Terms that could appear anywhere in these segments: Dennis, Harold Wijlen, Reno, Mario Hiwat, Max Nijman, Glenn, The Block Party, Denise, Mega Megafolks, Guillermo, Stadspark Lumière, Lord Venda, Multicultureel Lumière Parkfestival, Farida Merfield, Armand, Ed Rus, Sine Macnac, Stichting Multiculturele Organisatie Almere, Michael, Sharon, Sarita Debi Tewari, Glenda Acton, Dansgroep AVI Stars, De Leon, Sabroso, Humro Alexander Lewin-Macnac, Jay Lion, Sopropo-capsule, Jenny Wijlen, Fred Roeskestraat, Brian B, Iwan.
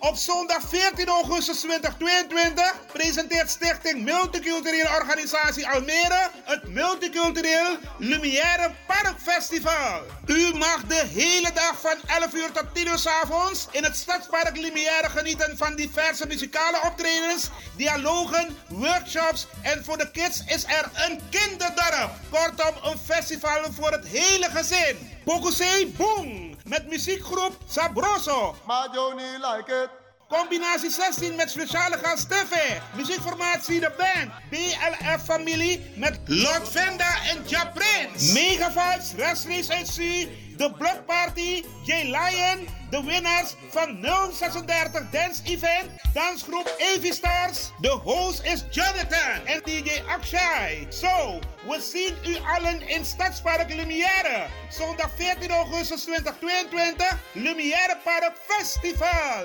Op zondag 14 augustus 2022 presenteert Stichting Multiculturele Organisatie Almere het Multicultureel Lumière Parkfestival. U mag de hele dag van 11 uur tot 10 uur 's avonds in het Stadspark Lumière genieten van diverse muzikale optredens, dialogen, workshops en voor de kids is er een kinderdorp. Kortom, een festival voor het hele gezin. Pokusei Boom! Met muziekgroep Sabroso. Combinatie 16 met speciale gast Steffi. Muziekformatie de band BLF-Familie met Lord Venda en Ja Prince. Mega Megafolks, Rest Race, The Block Party, Jay Lion. De winnaars van 036 Dance Event, dansgroep Avi Stars. De host is Jonathan en DJ Akshay. Zo, we zien u allen in Stadspark Lumière. Zondag 14 augustus 2022, Lumière Park Festival.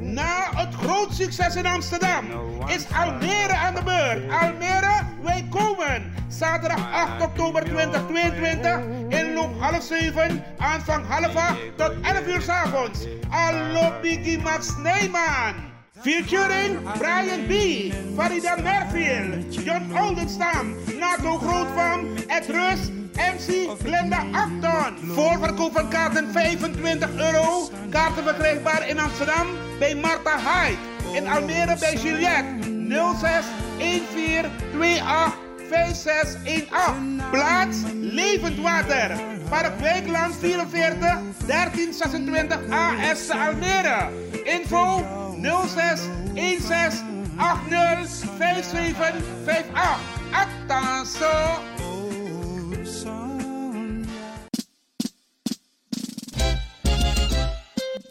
Na het groot succes in Amsterdam is Almere aan de beurt. Almere, wij komen! Zaterdag 8 oktober 2022, inloop 6:30, aanvang 7:30 tot 11 uur 's avonds. Allo Biggie Max Nijman. Featuring Brian B, Farida Merfield, John Oldenstam, Nato Grootvam, Ed Rus, MC Glenda Acton. Voorverkoop van kaarten €25. Kaarten verkrijgbaar in Amsterdam bij Martha Hyde. In Almere bij Juliette 0614285618. Plaats Levend Water. Parkwijklaan 44 1326 AS Almere. Info 0616805758. Attention.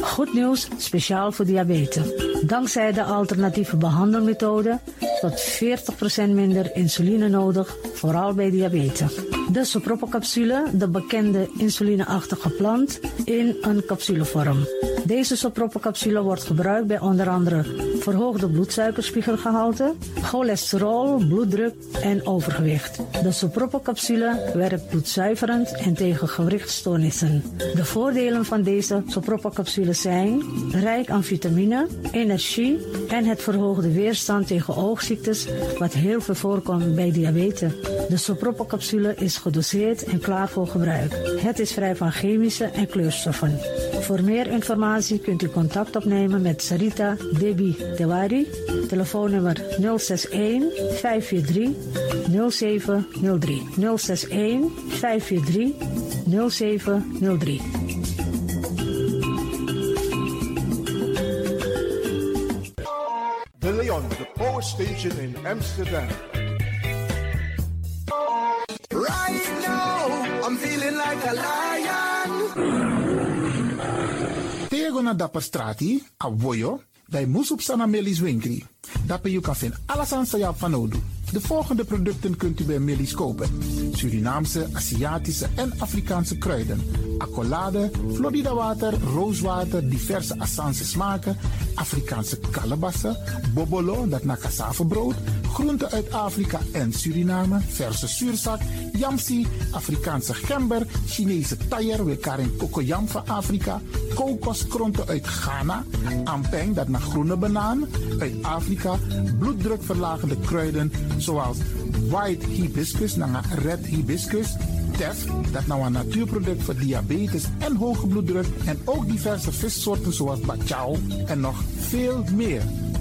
Goed nieuws, speciaal voor diabetes. Dankzij de alternatieve behandelmethode tot 40% minder insuline nodig, vooral bij diabetes. De Sopropo-capsule, de bekende insulineachtige plant, in een capsulevorm. Deze Sopropo-capsule wordt gebruikt bij onder andere verhoogde bloedsuikerspiegelgehalte, cholesterol, bloeddruk en overgewicht. De Sopropo-capsule werkt bloedzuiverend en tegen gewrichtstoornissen. De voordelen van deze Sopropo-capsules zijn rijk aan vitamine, energie en het verhoogde weerstand tegen oogziektes, wat heel veel voorkomt bij diabetes. De Sopropo-capsule is gedoseerd en klaar voor gebruik. Het is vrij van chemische en kleurstoffen. Voor meer informatie kunt u contact opnemen met Sarita Debi Tewari, telefoonnummer 061 543 0703. 061 543 0703. De Leon, the power station in Amsterdam. Right now, I'm feeling like a lion. Tego na dapper strati, a woyo, dai moesop sana Millie's Winkri. Dapper you kan vinden alles aan sayap van Odu. De volgende producten kunt u bij Millie's kopen. Surinaamse, Aziatische en Afrikaanse kruiden. Accolade, Florida water, rooswater, diverse Assange smaken. Afrikaanse kalebassen, bobolo, dat na cassavebrood. Groenten uit Afrika en Suriname, verse zuurzak, yamsi, Afrikaanse gember, Chinese taier, wekar en kokoyam van Afrika, kokoskronten uit Ghana, ampeng, dat naar groene banaan, uit Afrika, bloeddrukverlagende kruiden, zoals white hibiscus, naar red hibiscus, tef, dat nou een natuurproduct voor diabetes en hoge bloeddruk, en ook diverse vissoorten zoals bacalhau en nog veel meer.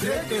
Dit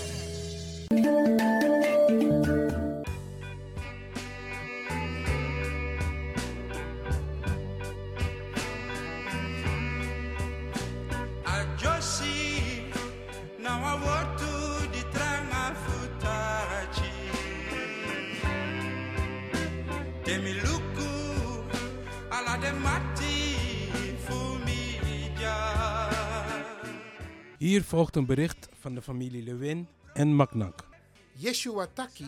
Hier volgt een bericht van de familie Lewin en Macnac. Yeshua taki,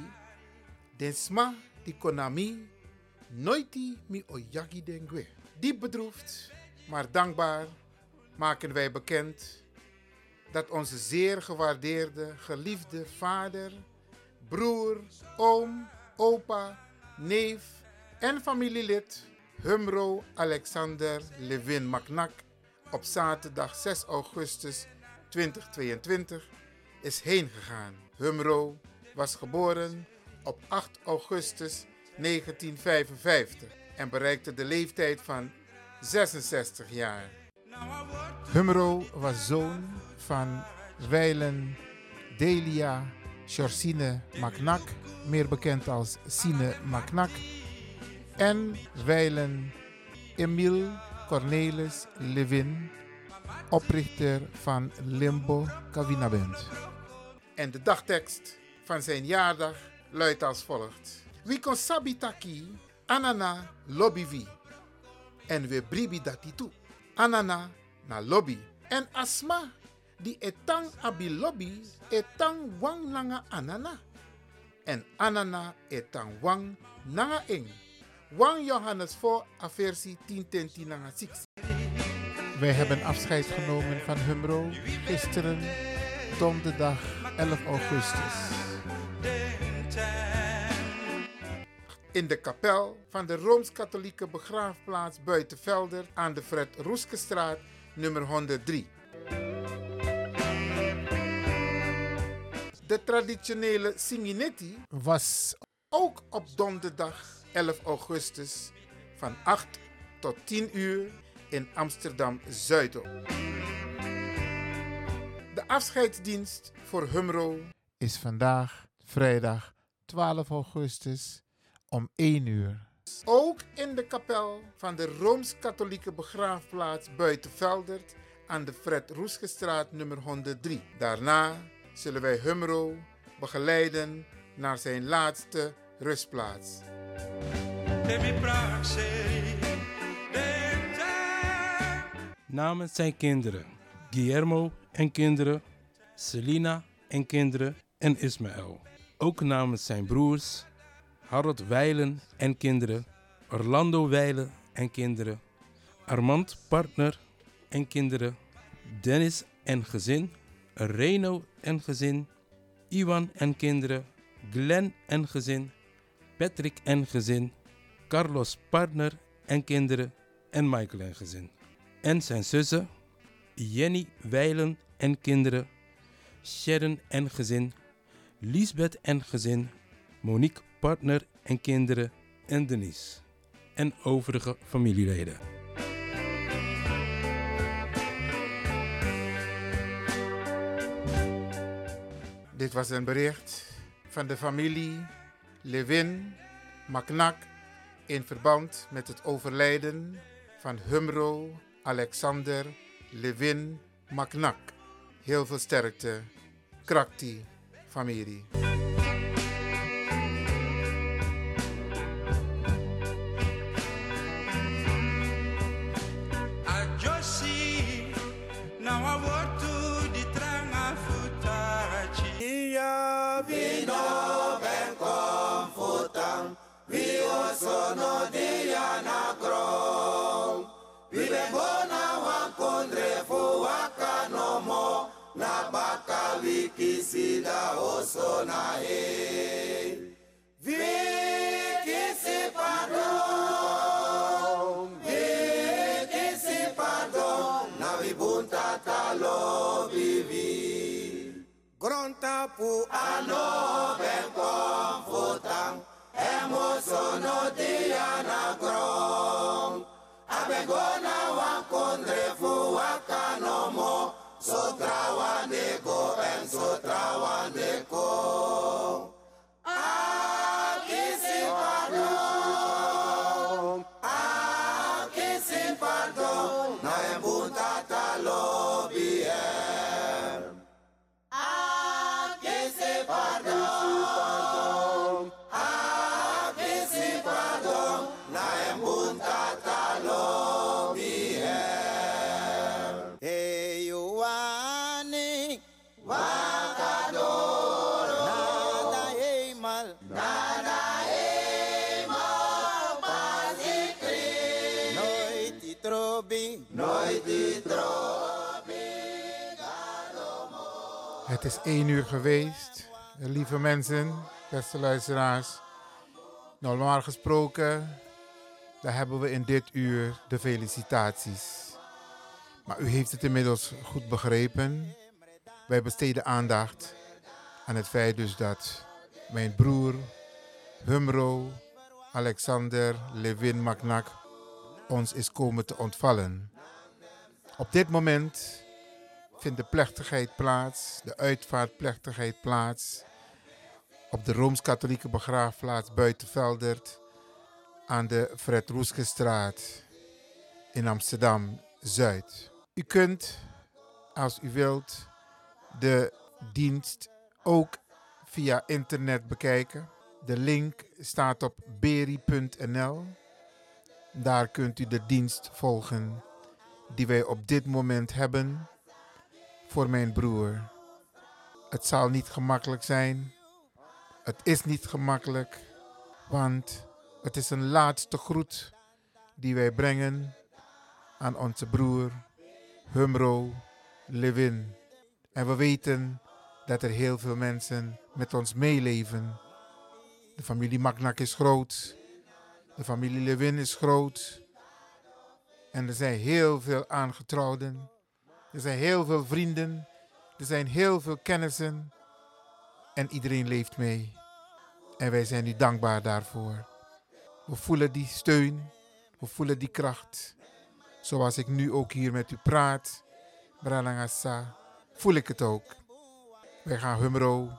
desma di konami, noiti mi oyagi dengwe. Diep bedroefd, maar dankbaar maken wij bekend dat onze zeer gewaardeerde, geliefde vader, broer, oom, opa, neef en familielid Humro Alexander Lewin-Macnac op zaterdag 6 augustus 2022 is heen gegaan. Humro was geboren op 8 augustus 1955 en bereikte de leeftijd van 66 jaar. Humro was zoon van Wijlen, Delia, Georgine Macnac, meer bekend als Sine Macnac, en Wijlen Emil Cornelis Lewin, oprichter van Limbo Kawina Band. En de dagtekst van zijn jaardag luidt als volgt. We kon sabi taki anana lobby en we bribi dati tu. Anana na lobby. En asma die etang abi lobby etang wang langa anana. En anana etang wang nanga eng. Wang Johannes 4 aversie 10-10 nanga 6. Wij hebben afscheid genomen van Humro gisteren, donderdag 11 augustus. In de kapel van de Rooms-Katholieke begraafplaats Buitenveldert aan de Fred Roeskestraat nummer 103. De traditionele Simineti was ook op donderdag 11 augustus van 8 tot 10 uur in Amsterdam-Zuid. De afscheidsdienst voor Humro is vandaag vrijdag 12 augustus om 1 uur. Ook in de kapel van de Rooms-Katholieke begraafplaats Buitenveldert aan de Fred Roeskestraat nummer 103. Daarna zullen wij Humro begeleiden naar zijn laatste rustplaats. Namens zijn kinderen, Guillermo en kinderen, Selina en kinderen en Ismaël. Ook namens zijn broers, Harold Wijlen en kinderen, Orlando Wijlen en kinderen, Armand partner en kinderen, Dennis en gezin, Reno en gezin, Iwan en kinderen, Glenn en gezin, Patrick en gezin, Carlos partner en kinderen en Michael en gezin. En zijn zussen, Jenny Wijlen en kinderen, Sharon en gezin, Lisbeth en gezin, Monique partner en kinderen en Denise. En overige familieleden. Dit was een bericht van de familie Lewin-Macnac in verband met het overlijden van Humro Alexander Lewin-Macnac. Heel veel sterkte, Krakti familie. Het is 1 uur geweest, lieve mensen, beste luisteraars. Normaal gesproken, daar hebben we in dit uur de felicitaties. Maar u heeft het inmiddels goed begrepen. Wij besteden aandacht aan het feit dus dat mijn broer Humro Alexander Lewin-Macnac ons is komen te ontvallen. Op dit moment vindt de plechtigheid plaats, de uitvaartplechtigheid plaats op de Rooms-Katholieke begraafplaats Buitenveldert aan de Fred Roeskestraat in Amsterdam-Zuid. U kunt, als u wilt, de dienst ook via internet bekijken. De link staat op beri.nl. Daar kunt u de dienst volgen die wij op dit moment hebben voor mijn broer. Het zal niet gemakkelijk zijn. Het is niet gemakkelijk, want het is een laatste groet die wij brengen aan onze broer Humro Lewin. En we weten dat er heel veel mensen met ons meeleven. De familie Macnac is groot. De familie Lewin is groot. En er zijn heel veel aangetrouwden. Er zijn heel veel vrienden, er zijn heel veel kennissen. en iedereen leeft mee. En wij zijn u dankbaar daarvoor. We voelen die steun, we voelen die kracht. Zoals ik nu ook hier met u praat, Bralangassa, voel ik het ook. Wij gaan Humro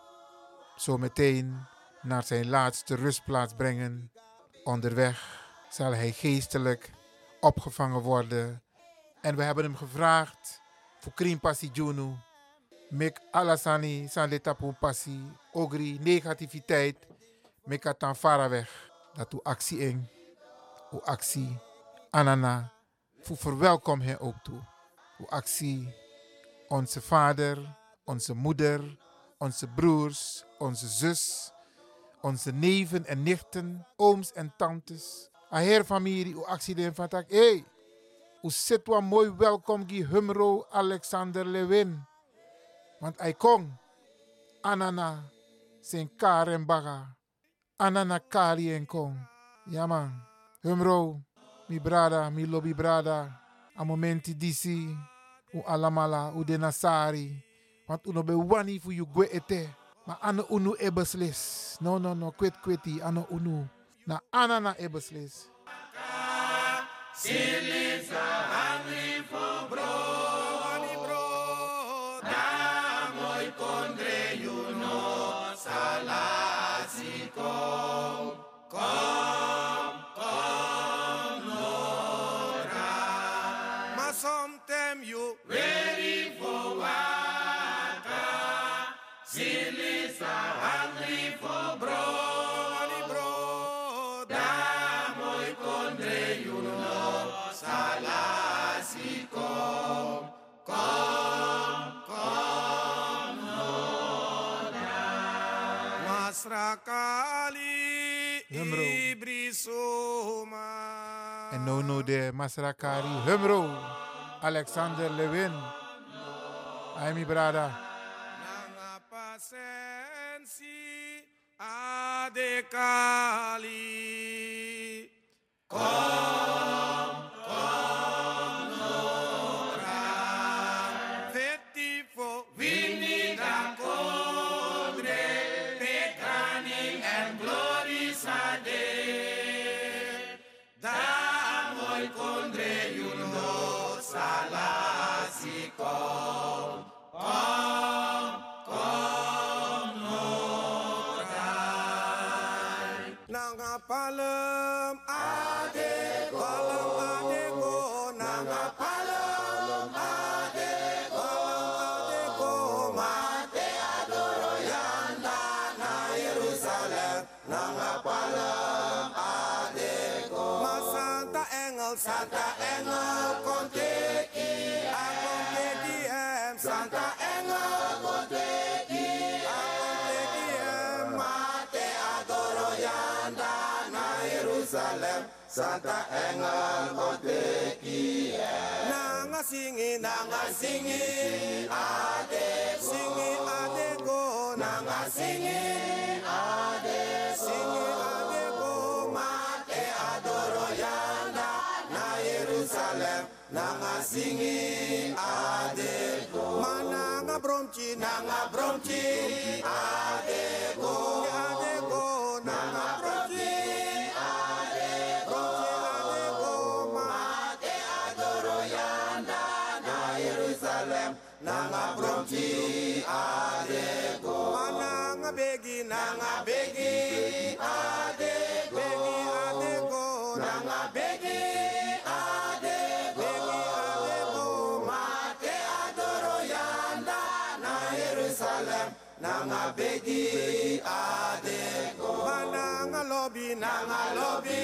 zo meteen naar zijn laatste rustplaats brengen. Onderweg zal hij geestelijk opgevangen worden. En we hebben hem gevraagd voor Krimpasi Junu. Mek alasani san letapun passi ogri negativiteit mekatan fara weg. Dat uw actie in, uw actie anana, voor verwelkom hen ook toe. Uw actie onze vader, onze moeder, onze broers, onze zus, onze neven en nichten, ooms en tantes. A heer familie, uw actie den van tak. Hey, u zit wat mooi welkom die Humro Alexander Lewin. Want hij kon anana zijn karen baga. Anana kari en kon. Ja man. Humro, mi brada, mi lobby brada. A momenti disi. U alamala, u denasari. Want u no be wani fu you gwe ete. Maar ane unu ebeslis. No. Kweti. Ane unu. Na anana ebeslis. Silisa hangri fu bro. En nono de Masrakari Humro Alexander Lewin. Ai mi brada. Nanga pasensi adekali. Palm ade go ade go nanga palm ade go mate adoro yanda na Jerusalem nanga palm ade go ma santa engel konteki am santa engel konteki am mate adoro yanda Jerusalem, Santa Engel, Konteki. Nanga singing, ade go, nanga singing, ade go, mate adoro yanda, na Jerusalem, nanga singing, ade go, nanga bromchi, ade go, nanga bromchi. Nanga bromchi adego, nanga begi adego, nanga begi adego, mate adoro yanda na Jerusalem, nanga begi adego, nanga lobby adego, nanga lobby.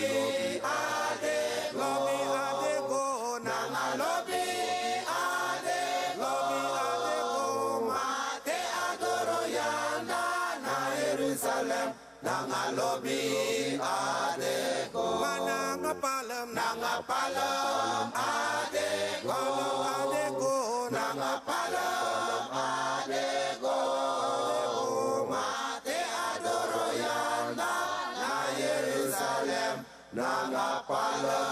Nanga lobby adeko, nanga palam adeko, nanga palam adeko, mate adoro yanda na Jerusalem, nanga palam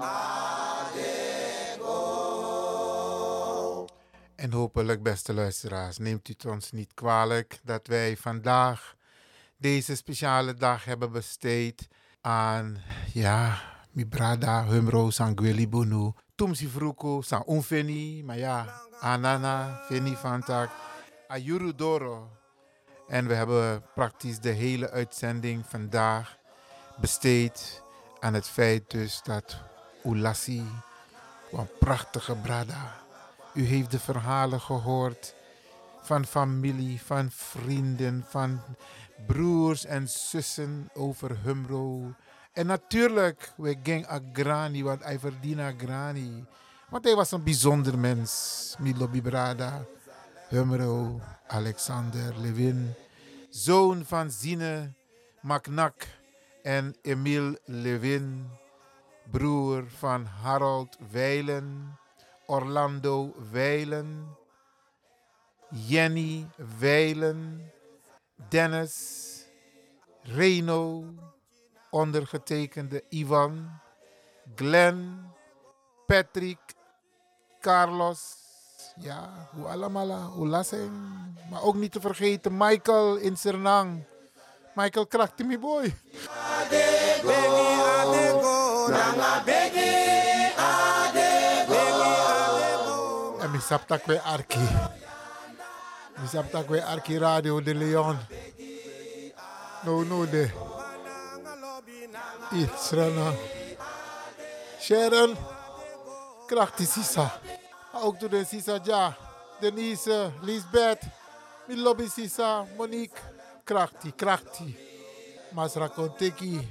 adeko. En En hopelijk, beste luisteraars, neemt u het ons niet kwalijk dat wij vandaag deze speciale dag hebben besteed aan, ja, mi brada, Humro, Sangueli Bunu, Tumsi Vruko, San Onfeni, maar ja, Anana, Feni Fantak, Ayuru Doro. En we hebben praktisch de hele uitzending vandaag besteed aan het feit dus dat Ulassi, wat een prachtige brada. U heeft de verhalen gehoord van familie, van vrienden, van broers en zussen over Humro. En natuurlijk, we gingen aan Grani, want hij verdiende Grani. Want hij was een bijzonder mens, Milo Bibrada, Humro Alexander Lewin, zoon van Sine Macnac en Emile Lewin, broer van Harold Wijlen, Orlando Wijlen, Jenny Wijlen, Dennis, Reno, ondergetekende Ivan, Glenn, Patrick, Carlos, ja, hoe allemaal, hoe lastig. Maar ook niet te vergeten Michael in Suriname. Michael krachtig, mijn boy. En ik heb dat weer Arki. Ik heb dat weer Arki Radio De Leon. No, de. Iets rennen. Sharon. Krachtig Sisa. Ook door de Sisa, ja. Denise, Lisbeth. Mijn lobby Sisa, Monique. Krachtig. Masra Kontiki.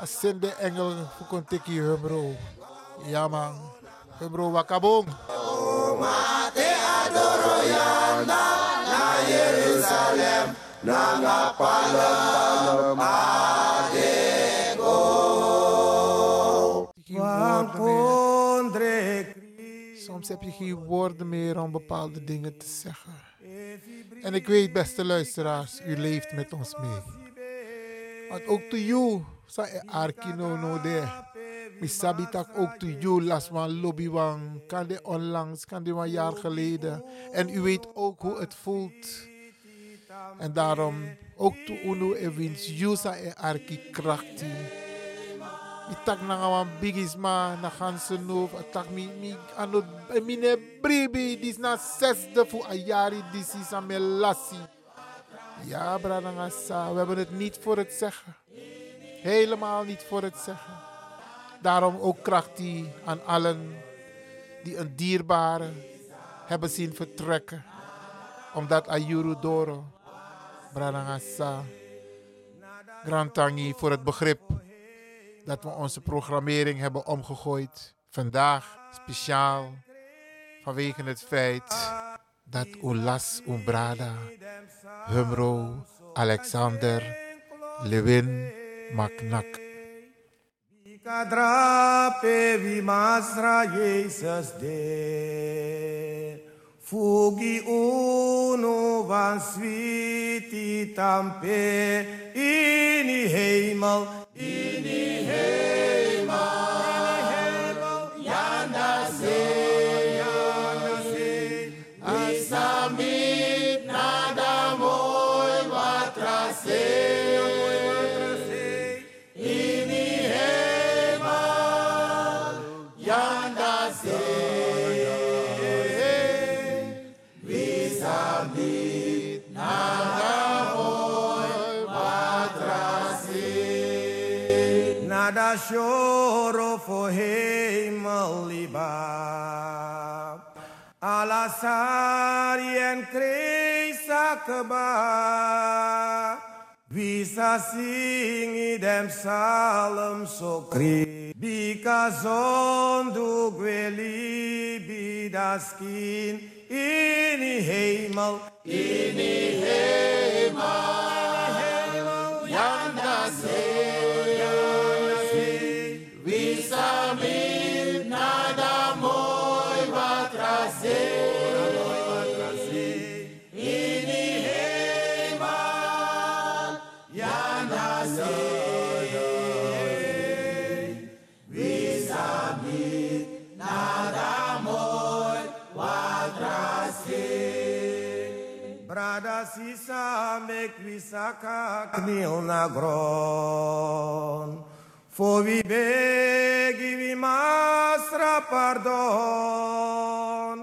Ascende Engel voor Kontiki, Humro. Ja, man. Humro Wakabong. Mate adoro yanda na Jerusalem na ngapalem adego wankondre. Soms heb je geen woorden meer om bepaalde dingen te zeggen. En ik weet, beste luisteraars, u leeft met ons mee. Want ook to you sa e arkino no de. Ik sabi tak ook to you, last man lobbywang. Kan dit onlangs, kan dit een jaar geleden. En u weet ook hoe het voelt. En daarom ook to uno evins, jusa en arki krachti. Ik tak na wan bigisma, na gansenoof. Ik tak mi anot, mine bribi. Dit is na zesde voor een jaar, dit is aan mijn lassie. Ja, bradangasa, we hebben het niet voor het zeggen. Helemaal niet voor het zeggen. Daarom ook kracht die aan allen die een dierbare hebben zien vertrekken. Omdat Ayuru Doro, Branagasa, Grantangi voor het begrip dat we onze programmering hebben omgegooid. Vandaag speciaal vanwege het feit dat Olas Umbrada, Humro Alexander Lewin-Macnac. Kadrape vimasra Jesus de fugi uno van sviti tampe ini hemel yanda se isamit nada moi watrase. Nada choro for himaliba alasari en kreisa keba bisa singi dem salem sokri bikazondu gweli bidaskin ini heimal yanda se. Nada moi, sisa make we saka kneel na ground. For we beg we mastra pardon.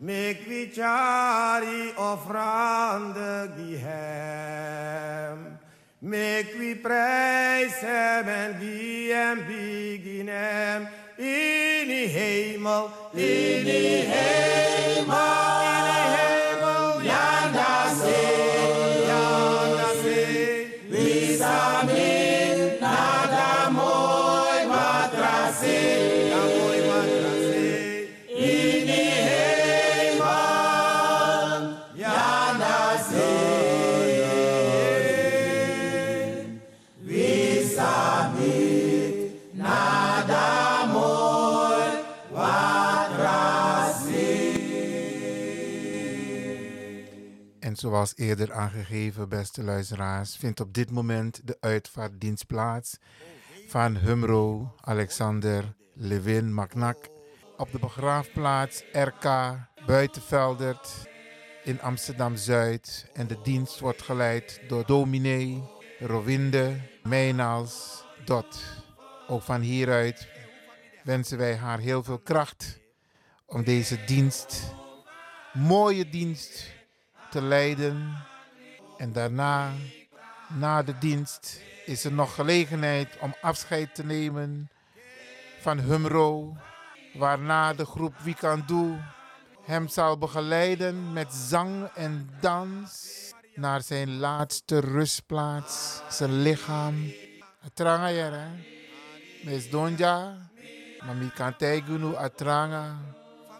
Make we chari ofrande give him. Make we praise him and give him begin him. In die hemel, in die hemel. Zoals eerder aangegeven, beste luisteraars, vindt op dit moment de uitvaartdienst plaats van Humro Alexander Lewin-Macnac op de begraafplaats RK Buitenveldert in Amsterdam-Zuid. En de dienst wordt geleid door dominee Rowinde Meynals Dot. Ook van hieruit wensen wij haar heel veel kracht om deze dienst, mooie dienst, te leiden. En daarna, na de dienst, is er nog gelegenheid om afscheid te nemen van Humro, waarna de groep Wikandu hem zal begeleiden met zang en dans naar zijn laatste rustplaats, zijn lichaam. Atranga yara, mes donja, mami kantegunu atranga.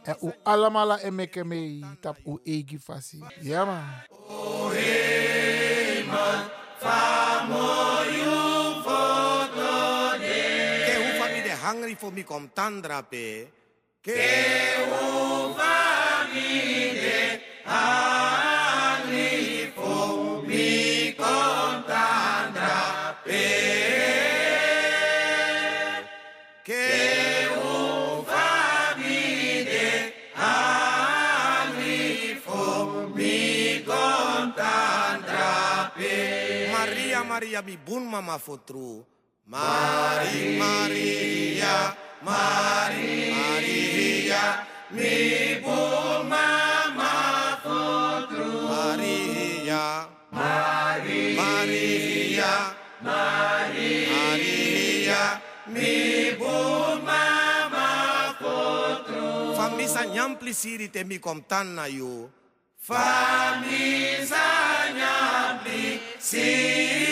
En u allemaal en mekemei tap u egi fasi. Ja man. O hemel, famoyu foto de. Ke u fami de hangri for mi kom tandra pe. Ke u fami de hangri for mi kom tandra pe. Ke Maria mi bun mama fotru. Maria, Maria, mi bun mama fotru. Maria, Maria, Maria, mi bun mama fotru. Famisa nyam plisiri te mi komtan na yo. Famisa nyam plisiri.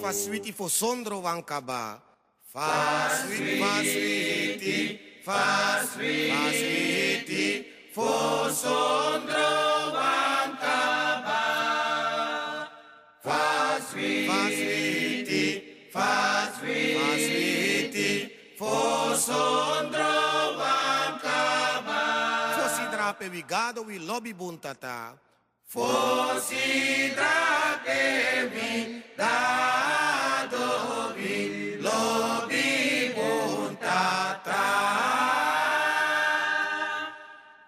Faswiti for Sondro Wankaba. Faswiti for Sondro Wankaba. Faswiti for Sondro Wankaba. Fosidrape wigado we lobby buntata. Fosidrape we dado vi lobby buntata.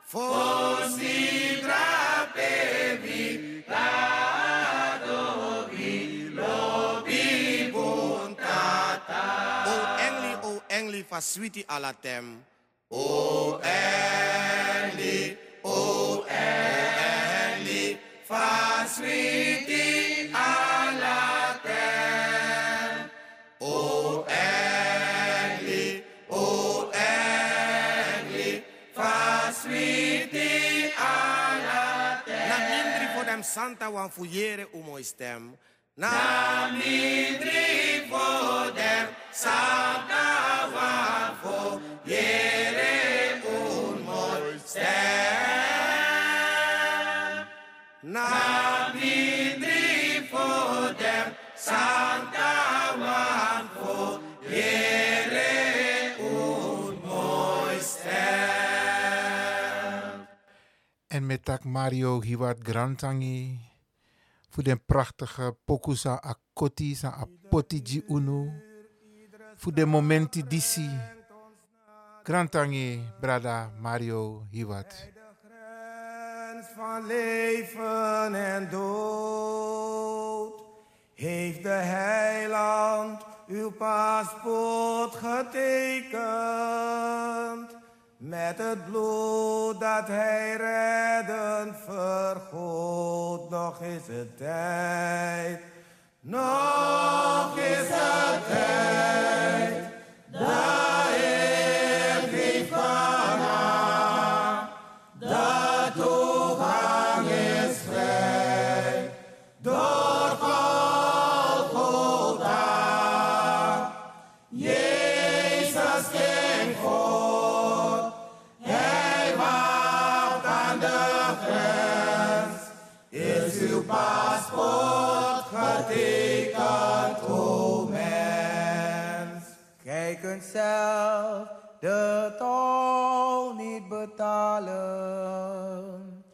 Fosidrape vi dado vi lobby buntata. O engli faswiti alatem. O engli faswiti alatem. Santa wan fuyere u moi stem. Na midri vodem Santa wan fuyere u moi stem. Na midri vodem Santa wan fuyere u moi stem. En met dat tak Mario Hiwat Grantangi. Voor den prachtige pokusa akoti sa apotiji uno. Voor de momenti disi. Grantangi, brada Mario Hiwat. Van leven en dood heeft de heiland uw paspoort getekend met het bloed dat hij redden vergoot. Nog is het tijd, nog is het tijd. Zelf de tol niet betalen.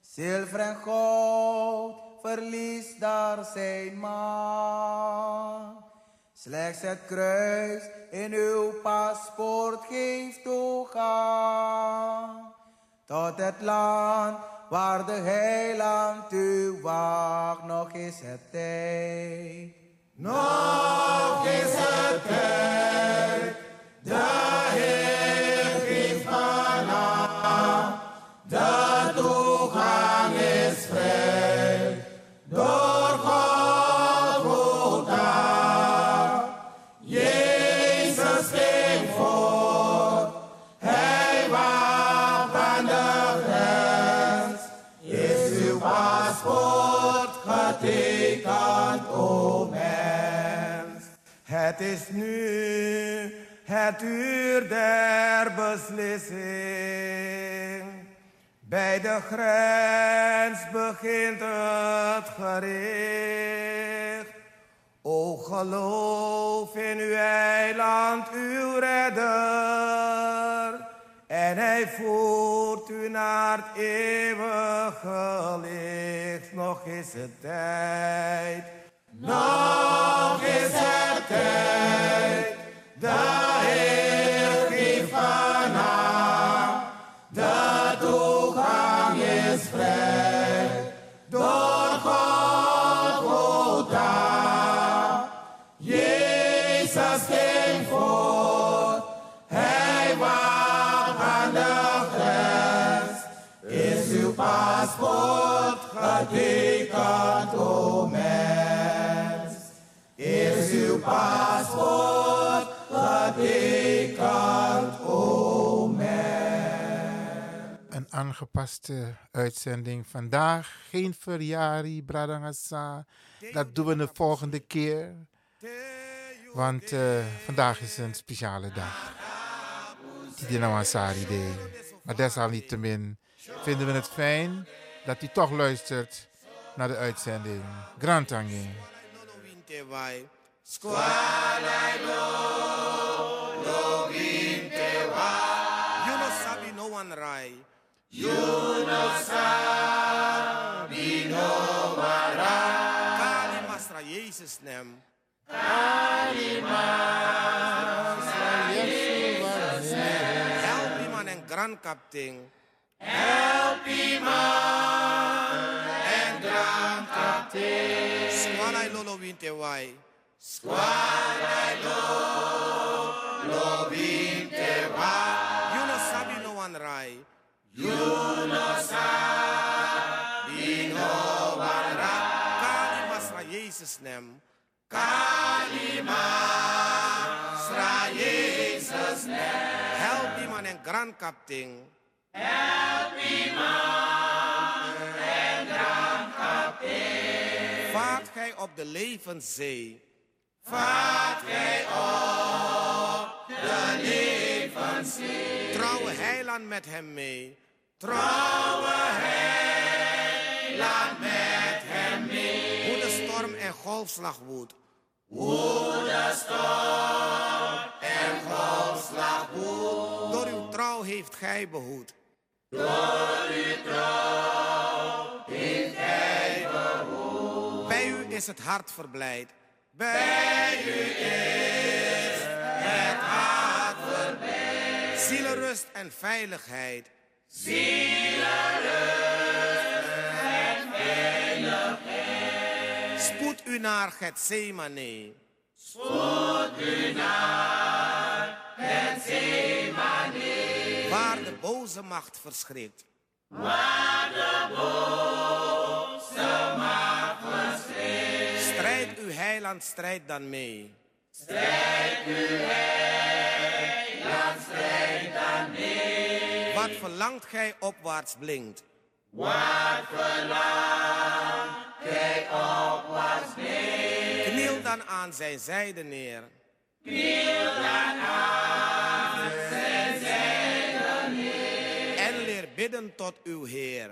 Zilver en goud verliest daar zijn macht. Slechts het kruis in uw paspoort geeft toegang tot het land waar de heiland u wacht. Nog is het tijd. Nog is het tijd. De Heer geeft aan, de toegang is vrij, door Golgotha. Jezus ging voor, hij wacht aan de grens, is uw paspoort getekend, o mens. Het is nu het uur der beslissing. Bij de grens begint het gericht. O geloof in uw eiland, uw redder. En hij voert u naar het eeuwige licht. Nog is het tijd. Nog is het tijd. De Heer geeft aan, de toegang is vrij, door Golgotha. Jezus ging voor, hij wacht aan de grens, is uw paspoort getekend, o mens, is uw paspoort. Een aangepaste uitzending vandaag. Geen verjari, Bradangasa. Dat doen we de volgende keer. Want vandaag is een speciale dag. Tidinawasari Day. Maar desalniettemin vinden we het fijn dat u toch luistert naar de uitzending. Grantangi. You no sabi no one right. You no sabi no one right. Kali Masra Jesus name. Kali Masra Jesus name. Help me man and grand captain. Help me man and grand captain. Squalai lolo winte wai. Squalai lolo. You no sabi no one right. You no sabi no one right. Kali Masra Jesus name. Kali Masra Jesus name. Help him and grand captain. Help him and grand captain. Vaart gij op de levenszee. Vaart gij op de levenszee. Trouwe heiland met hem mee. Trouwe heiland met hem mee. Hoe de storm en golfslag woedt. Hoe de storm en golfslag woedt. Door uw trouw heeft gij behoed. Door uw trouw heeft hij verhoord. Bij u is het hart verblijd. Bij u is het hart verblijd. Zielerust en veiligheid. Zielerust en veiligheid. Spoed u naar Gethsemane. Spoed u naar Gethsemane. Waar de boze macht verschrikt. Waar de boze macht verschrikt. Strijd uw heiland, strijd dan mee. Strijd uw heiland, strijd dan mee. Wat verlangt gij opwaarts blinkt. Wat verlangt gij opwaarts blinkt. Kniel dan aan zijn zijde neer. Kniel dan aan zijn zijde neer. En leer bidden tot uw Heer.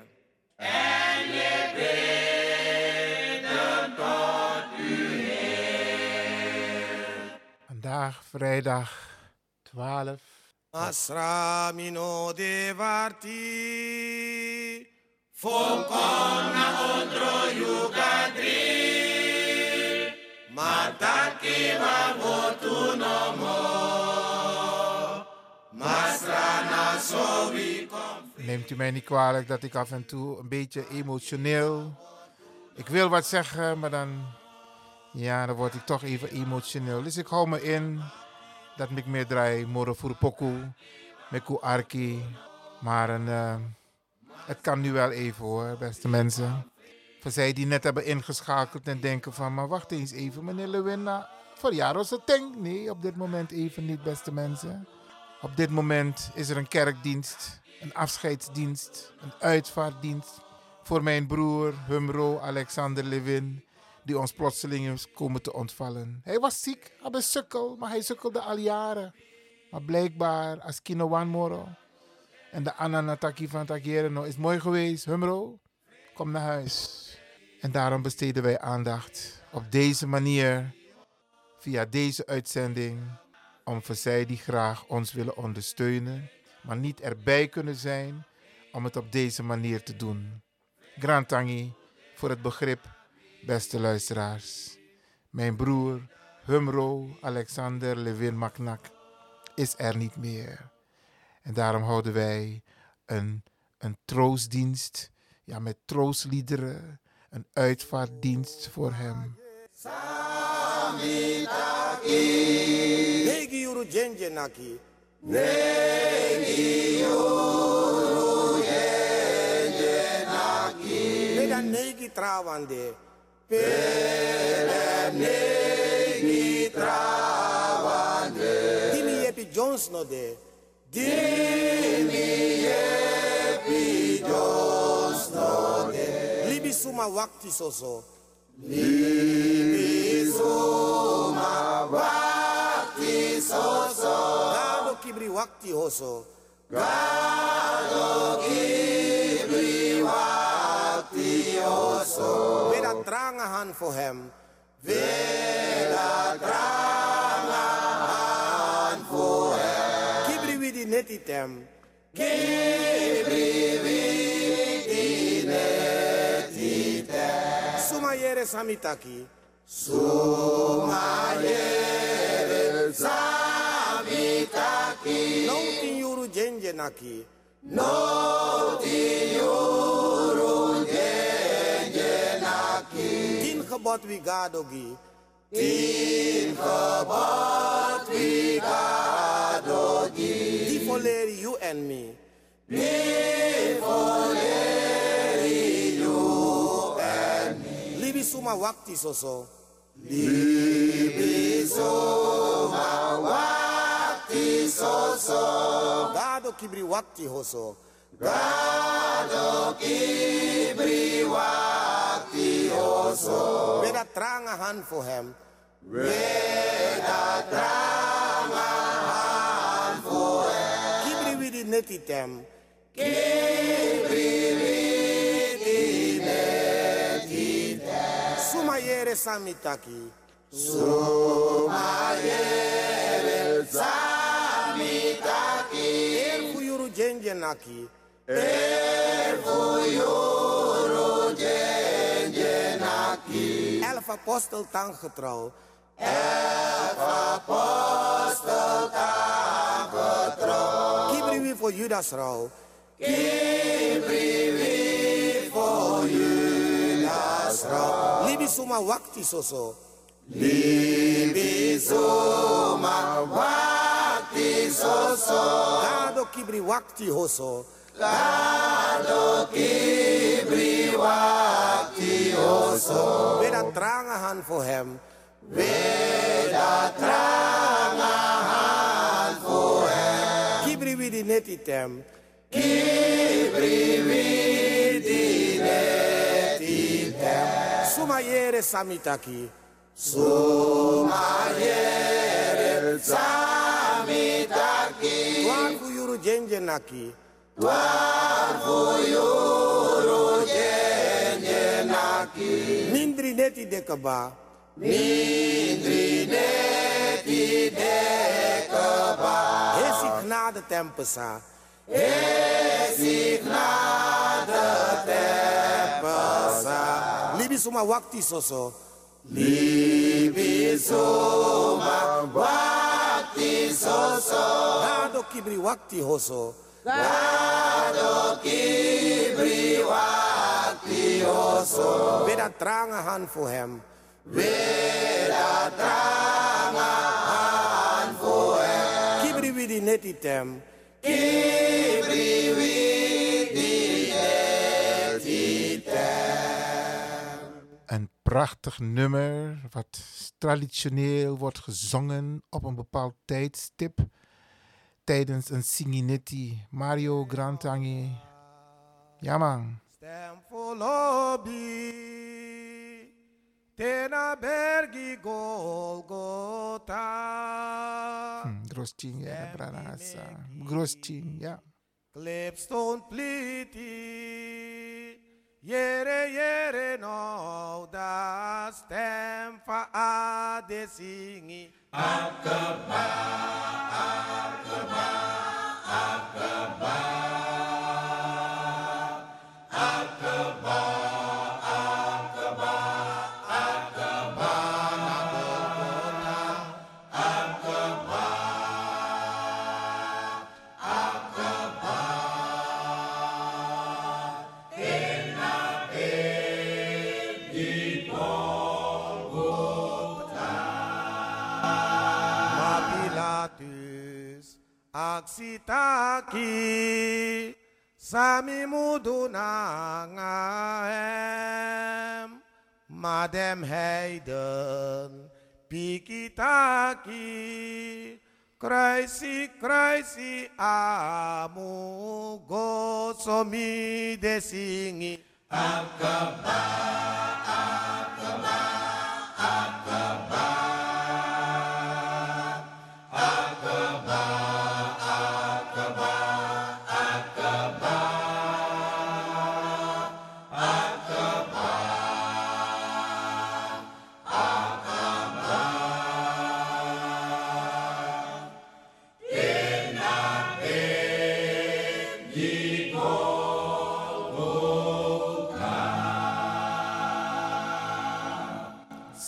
En leer bidden tot uw Heer. Vandaag vrijdag 12. Asramino de Varti. Volkona ondro yugadri. Mataki wa votu no more. Masrana so we come. Neemt u mij niet kwalijk dat ik af en toe een beetje emotioneel... Ik wil wat zeggen, maar dan... Ja, dan word ik toch even emotioneel. Dus ik hou me in dat ik meer draai. Moro furpoku, meku arki. Maar het kan nu wel even hoor, beste mensen. Voor zij die net hebben ingeschakeld en denken van... maar wacht eens even, meneer Lewin-Macnac. Verjaardag is het ding. Nee, op dit moment even niet, beste mensen. Op dit moment is er een kerkdienst, een afscheidsdienst... een uitvaartdienst voor mijn broer Humro Alexander Lewin... die ons plotseling is komen te ontvallen. Hij was ziek, had een sukkel, maar hij sukkelde al jaren. Maar blijkbaar, als kinowan moro... en de ananataki van Takereno is mooi geweest, Humro... Kom naar huis. En daarom besteden wij aandacht op deze manier, via deze uitzending, om voor zij die graag ons willen ondersteunen, maar niet erbij kunnen zijn, om het op deze manier te doen. Grand tangi voor het begrip, beste luisteraars. Mijn broer Humro Alexander Lewin-Macnac is er niet meer. En daarom houden wij een troostdienst, ja, met troostliederen. Een uitvaartdienst voor hem. Suma wakti soso. Libi suma wakti soso. Gado kibri wakti hoso. Gado kibri wakti hoso. Veda trangahan for him. Veda trangahan for him. Kibri widi netitem. Kibri widi netitem. Sumayere samitaki. Sumayere samitaki. Nouti yuru jenjenaki. Nouti yuru jenjenaki. Tin gebod wi gadogi. Tin gebod wi gadogi. Tifoleri you and me. Tifoleri you. Libi suma wakti soso. Libi suma wakti soso. Gado kibri wakti hoso. Gado kibri wakti hoso. Beda trangahan for him. Beda trangahan for him. Kibri widi netitem. Kibri widi netitem. Sumayere samitaki. Sumayere samitaki. Erfuyuru jenjenaki. Elf aposteltang getrouw. Elf aposteltang getrouw. Kiebriwi voor Judas rouw. Kiebriwi voor Judas rouw. Libi suma wakti soso. Libi suma wakti soso. Lado kibri wakti hoso. Lado kibri wakti hoso. Weda trangahan voor hem. Weda trangahan voor hem. Kibri widi neti tem. Kibri widi neti tem. Sumayere samitaki. Sumayere samitaki. Wangu yuru jenjenaki. Waarvoor juro jenjenaki. Mindri neti dekaba. Mindri neti dekaba. Hesi gnade tempesa. Hesi gnade tempesa. Libi suma wakti soso. Libi suma wakti soso. Nado kibri wakti hoso. Lado kibri wakti hoso. Weda trangahan voor hem. Weda trangahan voor hem. Kibri widi neti tem. Kibri widi neti tem. Een prachtig nummer wat traditioneel wordt gezongen op een bepaald tijdstip. Tijdens een singinetti, Mario Grantangi. Ja man. Stem voor lobby. Tena bergi Golgotha. Grostin, ja, branasa. Grostin, ja. Klipstone pliti. Jere, jere, nou da stem van ade singi. Akaba, akaba, akaba, akaba, akaba, akaba, akaba, akaba, ena di Aksitaki sami mudunangaem madem heiden pikitaki kraisi kraisi amu gosomi desingi akaba akaba akaba.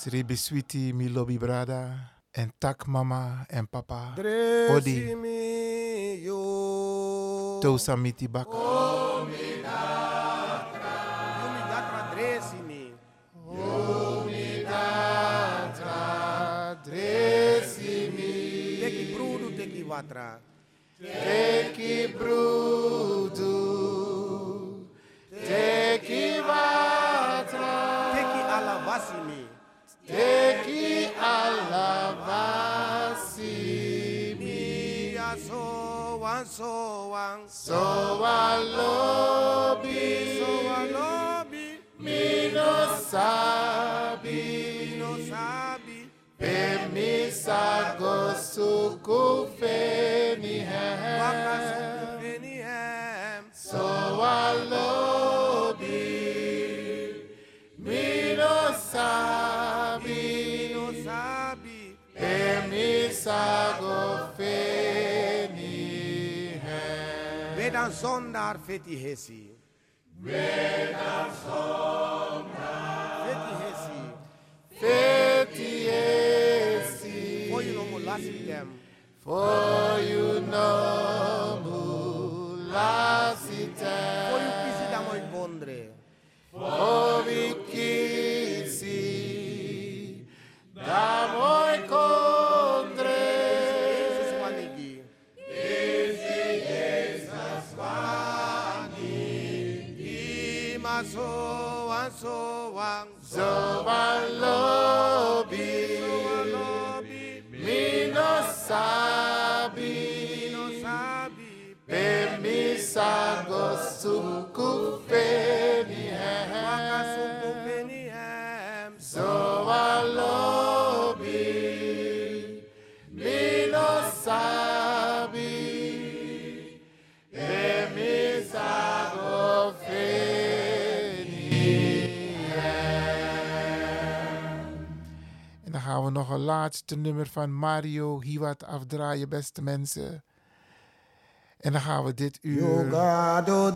Ribiswiti, mi lobi brada, en tak mama en papa, odi, tosa miti baka, omidatra, dresimi, omidatra, dresimi, teki brudu, teki watra, teki brudu, teki watra, teki alawasimi. Teki alabasi mi ya so wan lobi mi no sabi pe mi sago suku feni hem so wan lobi mi no sabi. Sago feni hem. Weda Wena zondaar feti hesi. Wena zondaar feti hesi. Feti hesi. For you no more lasting them. For you no more lasting them. For you kisi damo in bondre. For you kisi damo in bondre. So and so and so and lobby, me no sabi, pe mi sago suku fenihem, so and lobby, me no sabi, pe mi sago fenihem. Gaan we nog een laatste nummer van Mario Hiwat afdraaien, beste mensen. En dan gaan we dit uur afsluiten.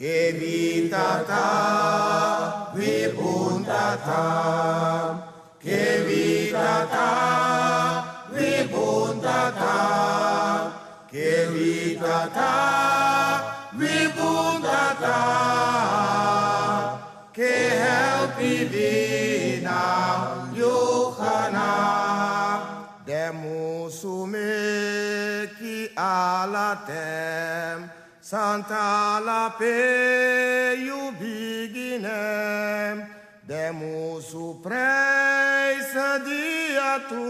Ke vitata vipuntata, ke vitata vipuntata, ke vitata vipuntata, ke helpivina Yohana, demusume ki alatem. Santa la pe you beginem, demusu preisa diatu,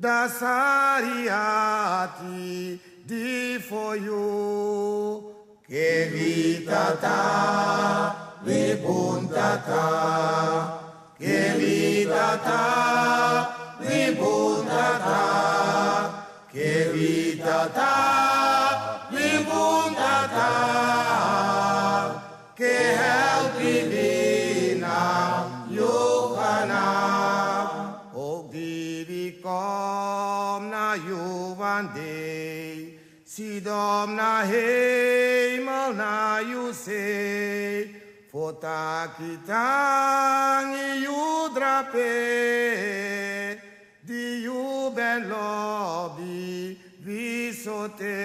dasariati di for you. Che vitata, vipuntata, che vitata, vipuntata, che vitata. Que help divina Johanna, ook die wie komt naar jou van dee, Sidom naar hemel naar jou zee, Fotakitang jou drape, die jou ben lobby visote.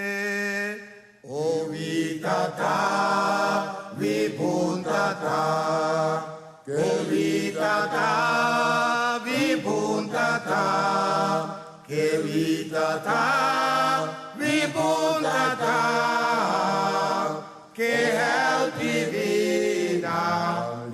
O vitata, vipuntata, ke vitata, vipuntata, ke vitata, vipuntata, ke help divina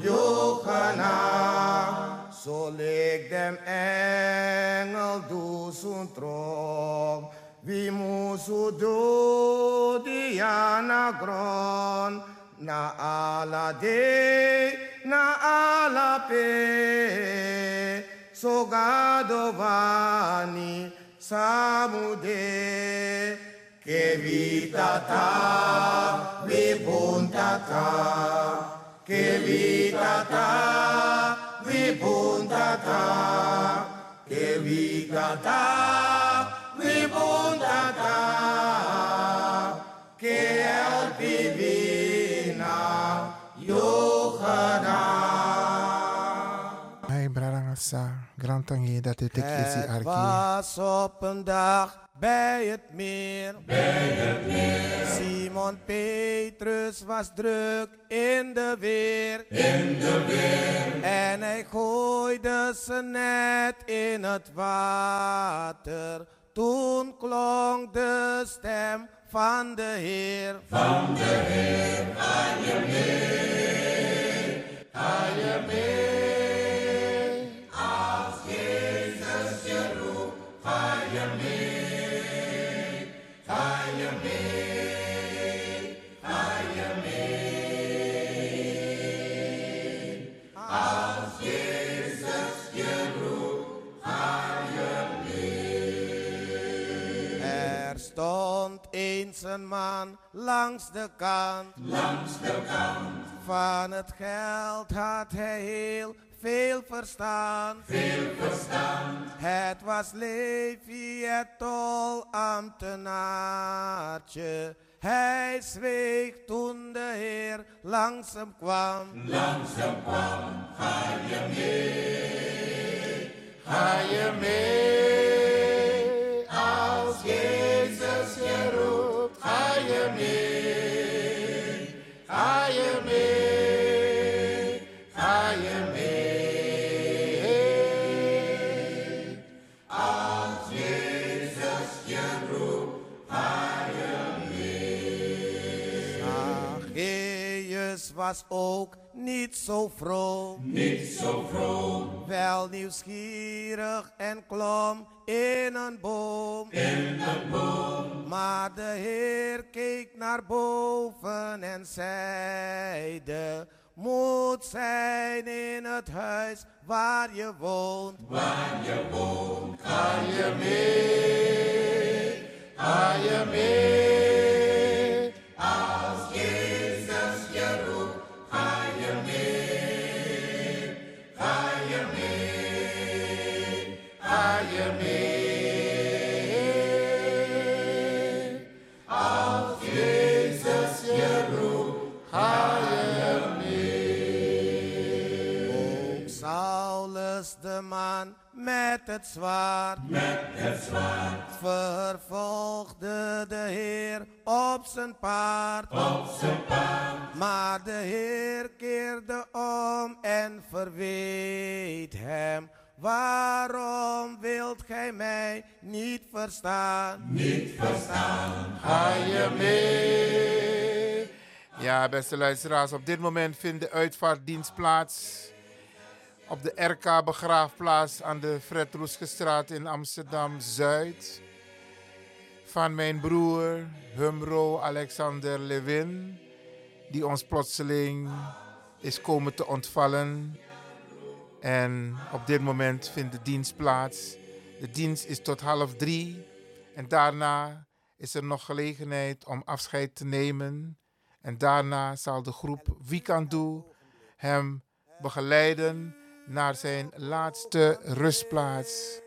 Johanna, so leg dem engel du sun tron. We must do the anagron, na ala de, na ala pe, so gadovani samude, ke vitata, vipuntata, ke vitata, vipuntata, ke vitata. Ribundata, que el divina Johanna. Hey, Brarangassa, grand tangie dat dit ik is die arkie. Was op een dag bij het meer. Bij het meer. Simon Petrus was druk in de weer. In de weer. En hij gooide zijn net in het water. Toen klonk de stem van de Heer. Van de Heer, ga je mee, ga je mee. Als Jezus je roept, ga je mee, ga je mee, ga je mee. Als Jezus je roept, ga je mee. een man langs de kant, van het geld had hij heel veel verstand, veel verstand. Het was Levi het tolambtenaartje. Hij zweeg toen de Heer langs hem kwam. Langs hem kwam, ga je mee, ga je mee. Als Jezus je roept, ga je mee, ga je mee, ga je mee. Als Jezus je roept, ga je mee. Zacchaeus was ook niet zo vroom, niet zo vroom, wel nieuwsgierig en klom in een boom, in een boom. Maar de Heer keek naar boven en zeide: moed zijn in het huis waar je woont, waar je woont. Ga je mee, ga je mee. Als Jezus je roept, ga je mee, ga je mee, ga je mee. Als Jezus je roept, ga je mee. Ook Saulus, de man met het zwaard, met het zwaard, vervolgde de Heer op zijn paard, op zijn paard. Maar de Heer keerde om en verweet hem: waarom wilt gij mij niet verstaan? Niet verstaan, ga je mee. Ja, beste luisteraars, op dit moment vindt de uitvaartdienst plaats op de RK begraafplaats aan de Fred Roeskestraat in Amsterdam-Zuid van mijn broer Humro Alexander Lewin, die ons plotseling is komen te ontvallen. En op dit moment vindt de dienst plaats. De dienst is tot 14:30 en daarna is er nog gelegenheid om afscheid te nemen. En daarna zal de groep Wikandu hem begeleiden naar zijn laatste rustplaats.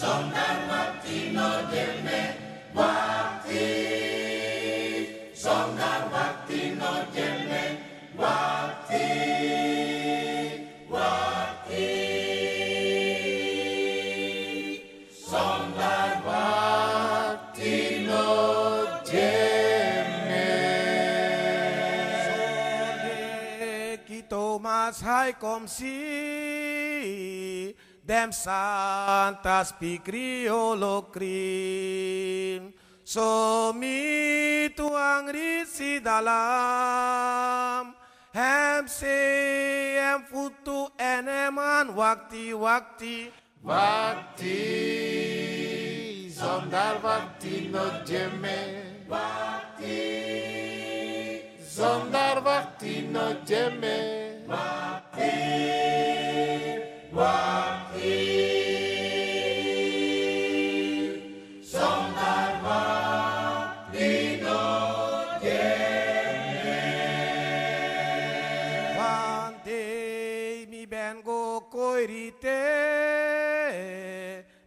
Zonder wakti no jeme, wakti, wakti. Zonder wakti no jeme. Zorge kito mas hai komsi, dem santas pikriolo krim. So mi tuang risi dalam hem se hem futu eneman wakti wakti wakti zondar wakti no jeme wakti zondar wakti no jeme wakti wakti.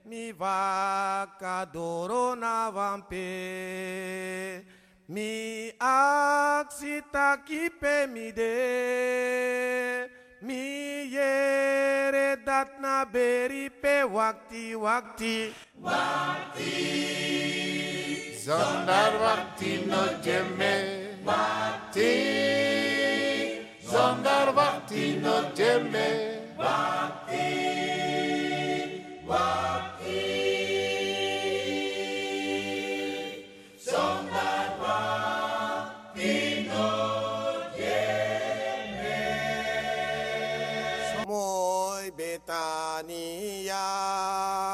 Mi vaca dorona vampe, mi axita kipe mi de, mi yere datna beripe wakti wakti wakti zondar wakti no jeme wakti zondar wakti no jeme. Wakti, wakti, zonder wakti nooit meer. Mooi Betania.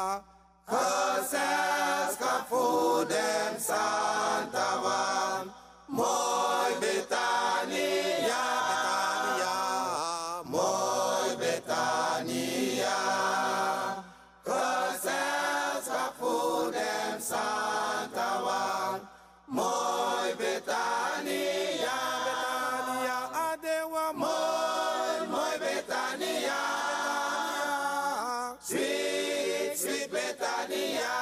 Mooi Betania, Betania, adewa. Mooi, mooi Betania, sweet, sweet Betania.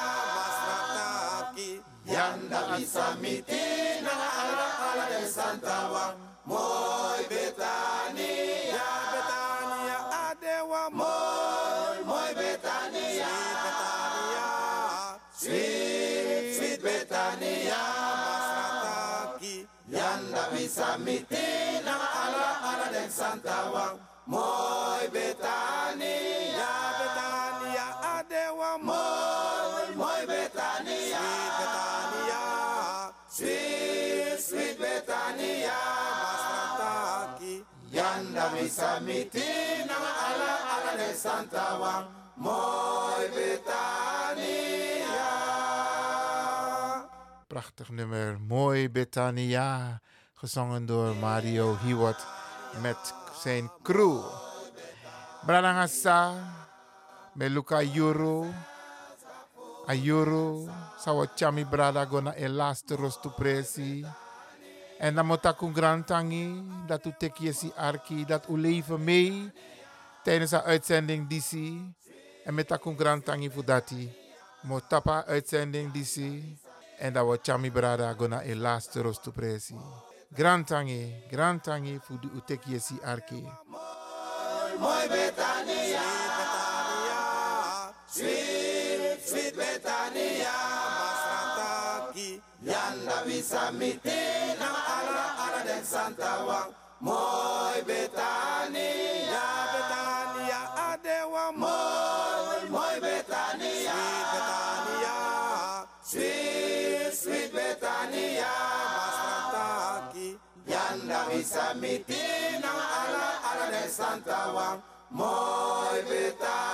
Yanda bisa mitina ala ala de santawa. Mooi Betania, Betania, adewa. Mooi, mooi Betania, sweet, sweet Betania. Bisa mitina ala ala dan santawa. Mooi Betania, Betania, adewa. Mooi, mooi Betania, Betania, sweet, sweet Betania. Yanda bisa mitina ala ala dan santawa. Mooi Betania. Prachtig nummer, Mooi Betania. Gezongen door Mario Hiwat met zijn crew. Branagasa, Meluka Yuru, Ayuru, Sawachami Brada Gona Elastros tu presi. En dan moet ik een grand tangi, dat u tekjes arki, dat u leven mee tijdens de uitzending DC. En met een grand tangi voor dat die. Moet tapa uitzending DC. En dat we Chami Brada Gona Elastros tu presi. Grand tangi voor de Utekiesi Arke. Mooi Betania, sweet, sweet Betania. Yanda visa mitina ala ala den santawa. Mooi Betania, Betania, adewa. Mooi, mooi Betania, Betania, sweet, sweet Betania. Yanda bisa mitina ala ala de santawa. Mooi Betania.